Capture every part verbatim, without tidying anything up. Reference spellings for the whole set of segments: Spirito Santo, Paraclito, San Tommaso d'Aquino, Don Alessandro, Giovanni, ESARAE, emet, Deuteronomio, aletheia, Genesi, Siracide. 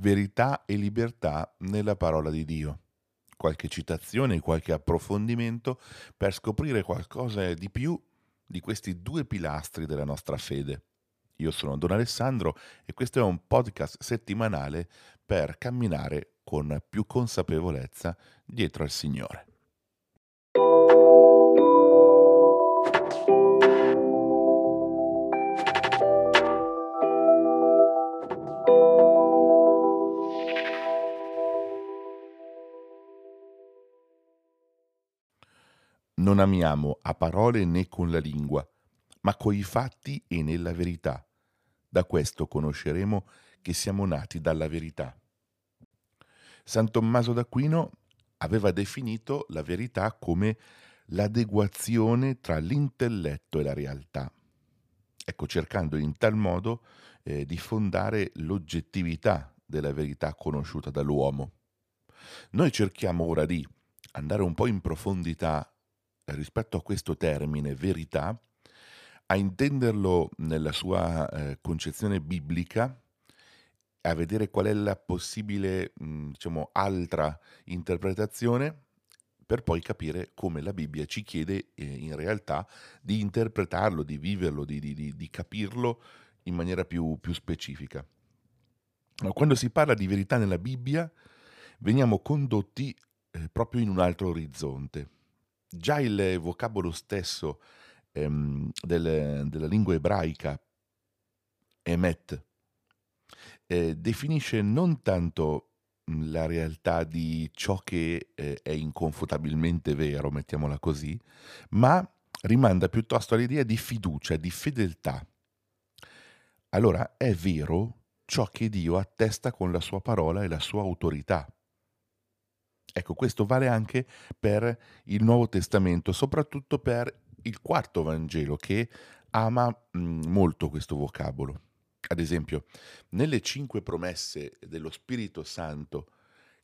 verità e libertà nella parola di Dio. Qualche citazione, qualche approfondimento per scoprire qualcosa di più di questi due pilastri della nostra fede. Io sono Don Alessandro e questo è un podcast settimanale per camminare con più consapevolezza dietro al Signore. Non amiamo a parole né con la lingua, ma coi fatti e nella verità. Da questo conosceremo che siamo nati dalla verità. San Tommaso d'Aquino aveva definito la verità come l'adeguazione tra l'intelletto e la realtà. Ecco, cercando in tal modo eh, di fondare l'oggettività della verità conosciuta dall'uomo. Noi cerchiamo ora di andare un po' in profondità rispetto a questo termine verità, a intenderlo nella sua eh, concezione biblica, a vedere qual è la possibile, mh, diciamo, altra interpretazione, per poi capire come la Bibbia ci chiede eh, in realtà di interpretarlo, di viverlo, di, di, di, di capirlo in maniera più, più specifica. Quando si parla di verità nella Bibbia, veniamo condotti eh, proprio in un altro orizzonte. Già il vocabolo stesso ehm, del, della lingua ebraica, emet, eh, definisce non tanto la realtà di ciò che eh, è inconfutabilmente vero, mettiamola così, ma rimanda piuttosto all'idea di fiducia, di fedeltà. Allora, è vero ciò che Dio attesta con la sua parola e la sua autorità. Ecco, questo vale anche per il Nuovo Testamento, soprattutto per il quarto Vangelo, che ama molto questo vocabolo. Ad esempio, nelle cinque promesse dello Spirito Santo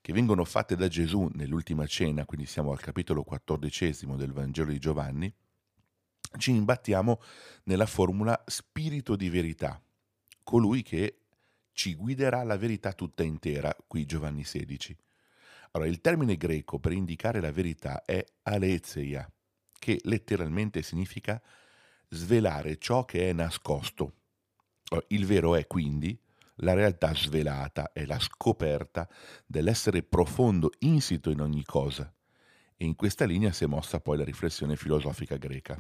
che vengono fatte da Gesù nell'ultima cena, quindi siamo al capitolo quattordicesimo del Vangelo di Giovanni, ci imbattiamo nella formula spirito di verità, colui che ci guiderà alla verità tutta intera, qui Giovanni sedici. Allora, il termine greco per indicare la verità è aletheia, che letteralmente significa svelare ciò che è nascosto. Il vero è quindi la realtà svelata, è la scoperta dell'essere profondo, insito in ogni cosa. E in questa linea si è mossa poi la riflessione filosofica greca.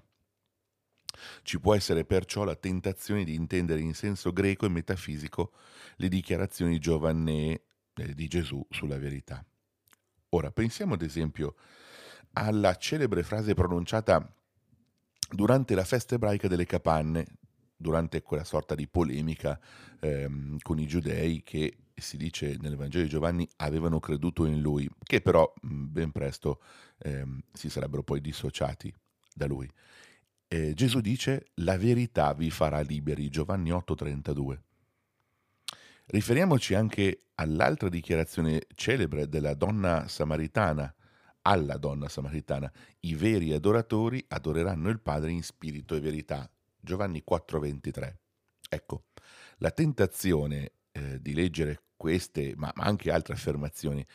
Ci può essere perciò la tentazione di intendere in senso greco e metafisico le dichiarazioni giovannee di Gesù sulla verità. Ora, pensiamo ad esempio alla celebre frase pronunciata durante la festa ebraica delle capanne, durante quella sorta di polemica ehm, con i giudei che, si dice nel Vangelo di Giovanni, avevano creduto in lui, che però ben presto ehm, si sarebbero poi dissociati da lui. Eh, Gesù dice: la verità vi farà liberi, Giovanni otto trentadue. Riferiamoci anche all'altra dichiarazione celebre della donna samaritana, alla donna samaritana: i veri adoratori adoreranno il Padre in spirito e verità, Giovanni quattro ventitré. Ecco, la tentazione eh, di leggere queste, ma, ma anche altre affermazioni,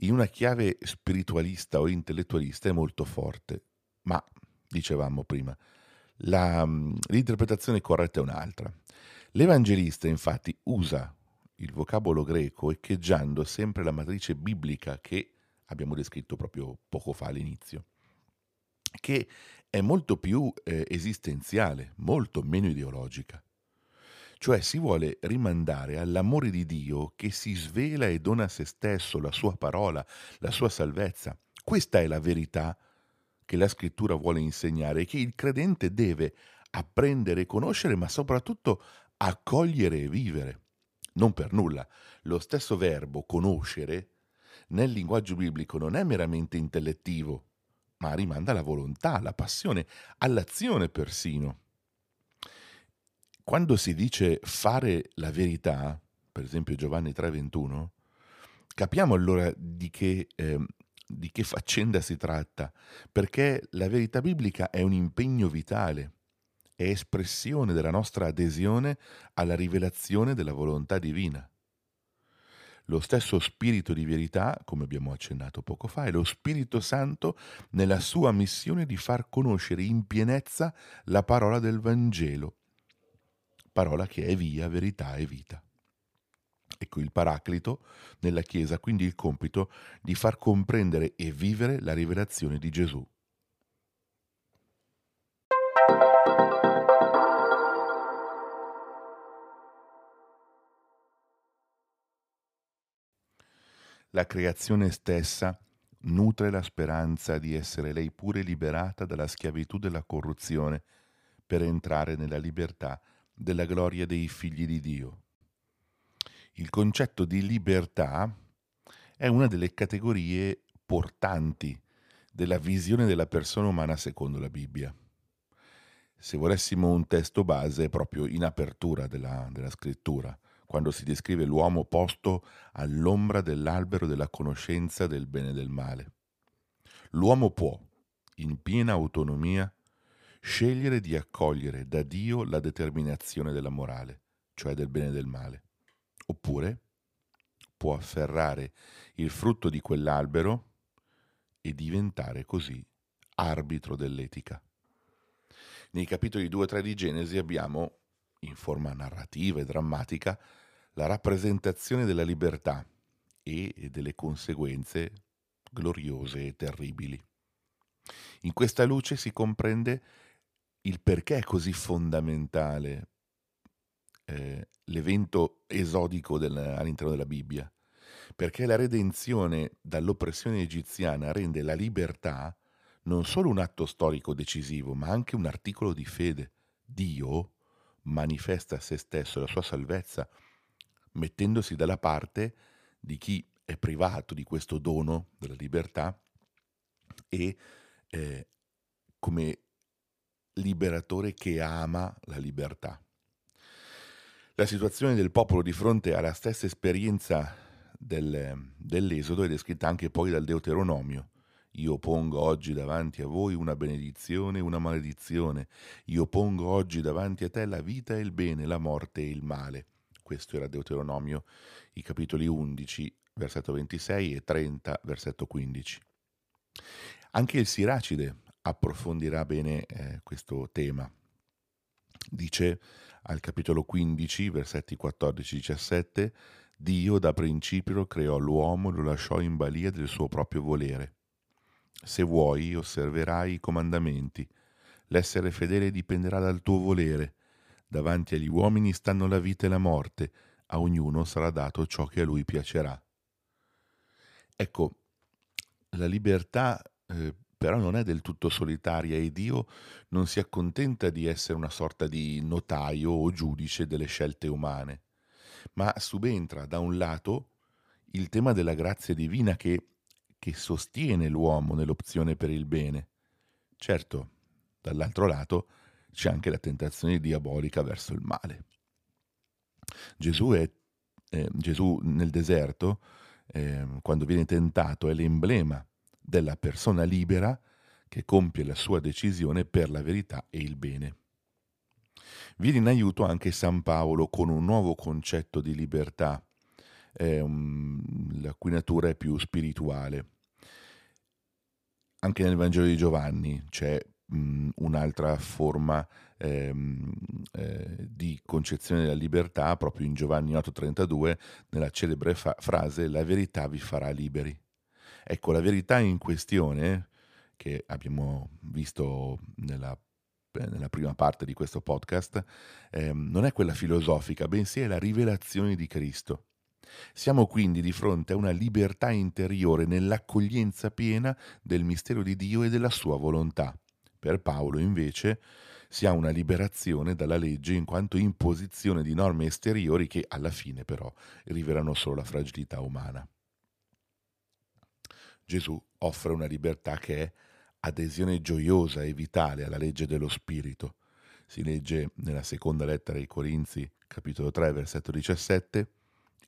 in una chiave spiritualista o intellettualista è molto forte, ma, dicevamo prima, la, l'interpretazione corretta è un'altra. L'evangelista, infatti, usa il vocabolo greco, echeggiando sempre la matrice biblica che abbiamo descritto proprio poco fa all'inizio, che è molto più eh, esistenziale, molto meno ideologica. Cioè si vuole rimandare all'amore di Dio che si svela e dona a se stesso, la sua parola, la sua salvezza. Questa è la verità che la Scrittura vuole insegnare e che il credente deve apprendere e conoscere, ma soprattutto accogliere e vivere. Non per nulla, lo stesso verbo conoscere nel linguaggio biblico non è meramente intellettivo, ma rimanda alla volontà, alla passione, all'azione persino. Quando si dice fare la verità, per esempio Giovanni tre ventuno, capiamo allora di che, eh, di che faccenda si tratta, perché la verità biblica è un impegno vitale. È espressione della nostra adesione alla rivelazione della volontà divina. Lo stesso Spirito di verità, come abbiamo accennato poco fa, è lo Spirito Santo nella sua missione di far conoscere in pienezza la parola del Vangelo, parola che è via, verità e vita. Ecco il Paraclito nella Chiesa, quindi il compito di far comprendere e vivere la rivelazione di Gesù. La creazione stessa nutre la speranza di essere lei pure liberata dalla schiavitù della corruzione per entrare nella libertà della gloria dei figli di Dio. Il concetto di libertà è una delle categorie portanti della visione della persona umana secondo la Bibbia. Se volessimo un testo base, è proprio in apertura della, della scrittura, quando si descrive l'uomo posto all'ombra dell'albero della conoscenza del bene e del male. L'uomo può, in piena autonomia, scegliere di accogliere da Dio la determinazione della morale, cioè del bene e del male. Oppure può afferrare il frutto di quell'albero e diventare così arbitro dell'etica. Nei capitoli due e tre di Genesi abbiamo, in forma narrativa e drammatica, la rappresentazione della libertà e delle conseguenze gloriose e terribili. In questa luce si comprende il perché è così fondamentale eh, l'evento esodico del, all'interno della Bibbia, perché la redenzione dall'oppressione egiziana rende la libertà non solo un atto storico decisivo, ma anche un articolo di fede. Dio manifesta a se stesso la sua salvezza mettendosi dalla parte di chi è privato di questo dono della libertà e eh, come liberatore che ama la libertà. La situazione del popolo di fronte alla stessa esperienza del, dell'Esodo è descritta anche poi dal Deuteronomio. Io pongo oggi davanti a voi una benedizione e una maledizione. Io pongo oggi davanti a te la vita e il bene, la morte e il male. Questo era Deuteronomio, i capitoli undici, versetto ventisei e trenta, versetto quindici. Anche il Siracide approfondirà bene eh, questo tema. Dice al capitolo quindici, versetti quattordici diciassette, Dio da principio creò l'uomo e lo lasciò in balia del suo proprio volere. Se vuoi, osserverai i comandamenti. L'essere fedele dipenderà dal tuo volere. Davanti agli uomini stanno la vita e la morte. A ognuno sarà dato ciò che a lui piacerà. Ecco, la libertà eh, però non è del tutto solitaria e Dio non si accontenta di essere una sorta di notaio o giudice delle scelte umane, ma subentra da un lato il tema della grazia divina che che sostiene l'uomo nell'opzione per il bene. Certo, dall'altro lato c'è anche la tentazione diabolica verso il male. Gesù, è, eh, Gesù nel deserto, eh, quando viene tentato, è l'emblema della persona libera che compie la sua decisione per la verità e il bene. Viene in aiuto anche San Paolo con un nuovo concetto di libertà, la cui natura è più spirituale. Anche nel Vangelo di Giovanni c'è mh, un'altra forma ehm, eh, di concezione della libertà, proprio in Giovanni otto trentadue, nella celebre fa- frase «La verità vi farà liberi». Ecco, la verità in questione, che abbiamo visto nella nella prima parte di questo podcast, ehm, non è quella filosofica, bensì è la rivelazione di Cristo. Siamo quindi di fronte a una libertà interiore nell'accoglienza piena del mistero di Dio e della sua volontà. Per Paolo, invece, si ha una liberazione dalla legge in quanto imposizione di norme esteriori che alla fine però rivelano solo la fragilità umana. Gesù offre una libertà che è adesione gioiosa e vitale alla legge dello Spirito. Si legge nella seconda lettera ai Corinzi, capitolo tre, versetto diciassette,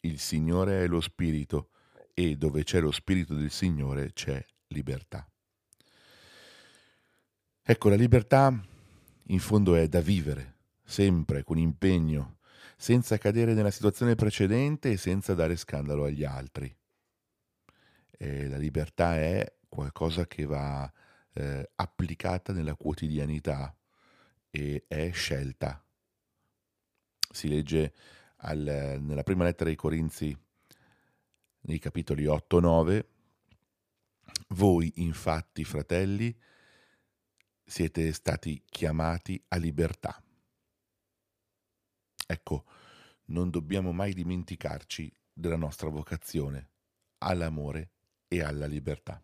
Il Signore è lo Spirito e dove c'è lo Spirito del Signore c'è libertà. Ecco, la libertà in fondo è da vivere, sempre con impegno, senza cadere nella situazione precedente e senza dare scandalo agli altri. E la libertà è qualcosa che va eh, applicata nella quotidianità e è scelta. Si legge al, nella prima lettera ai Corinzi, nei capitoli otto e nove, «Voi, infatti, fratelli, siete stati chiamati a libertà». Ecco, non dobbiamo mai dimenticarci della nostra vocazione all'amore e alla libertà.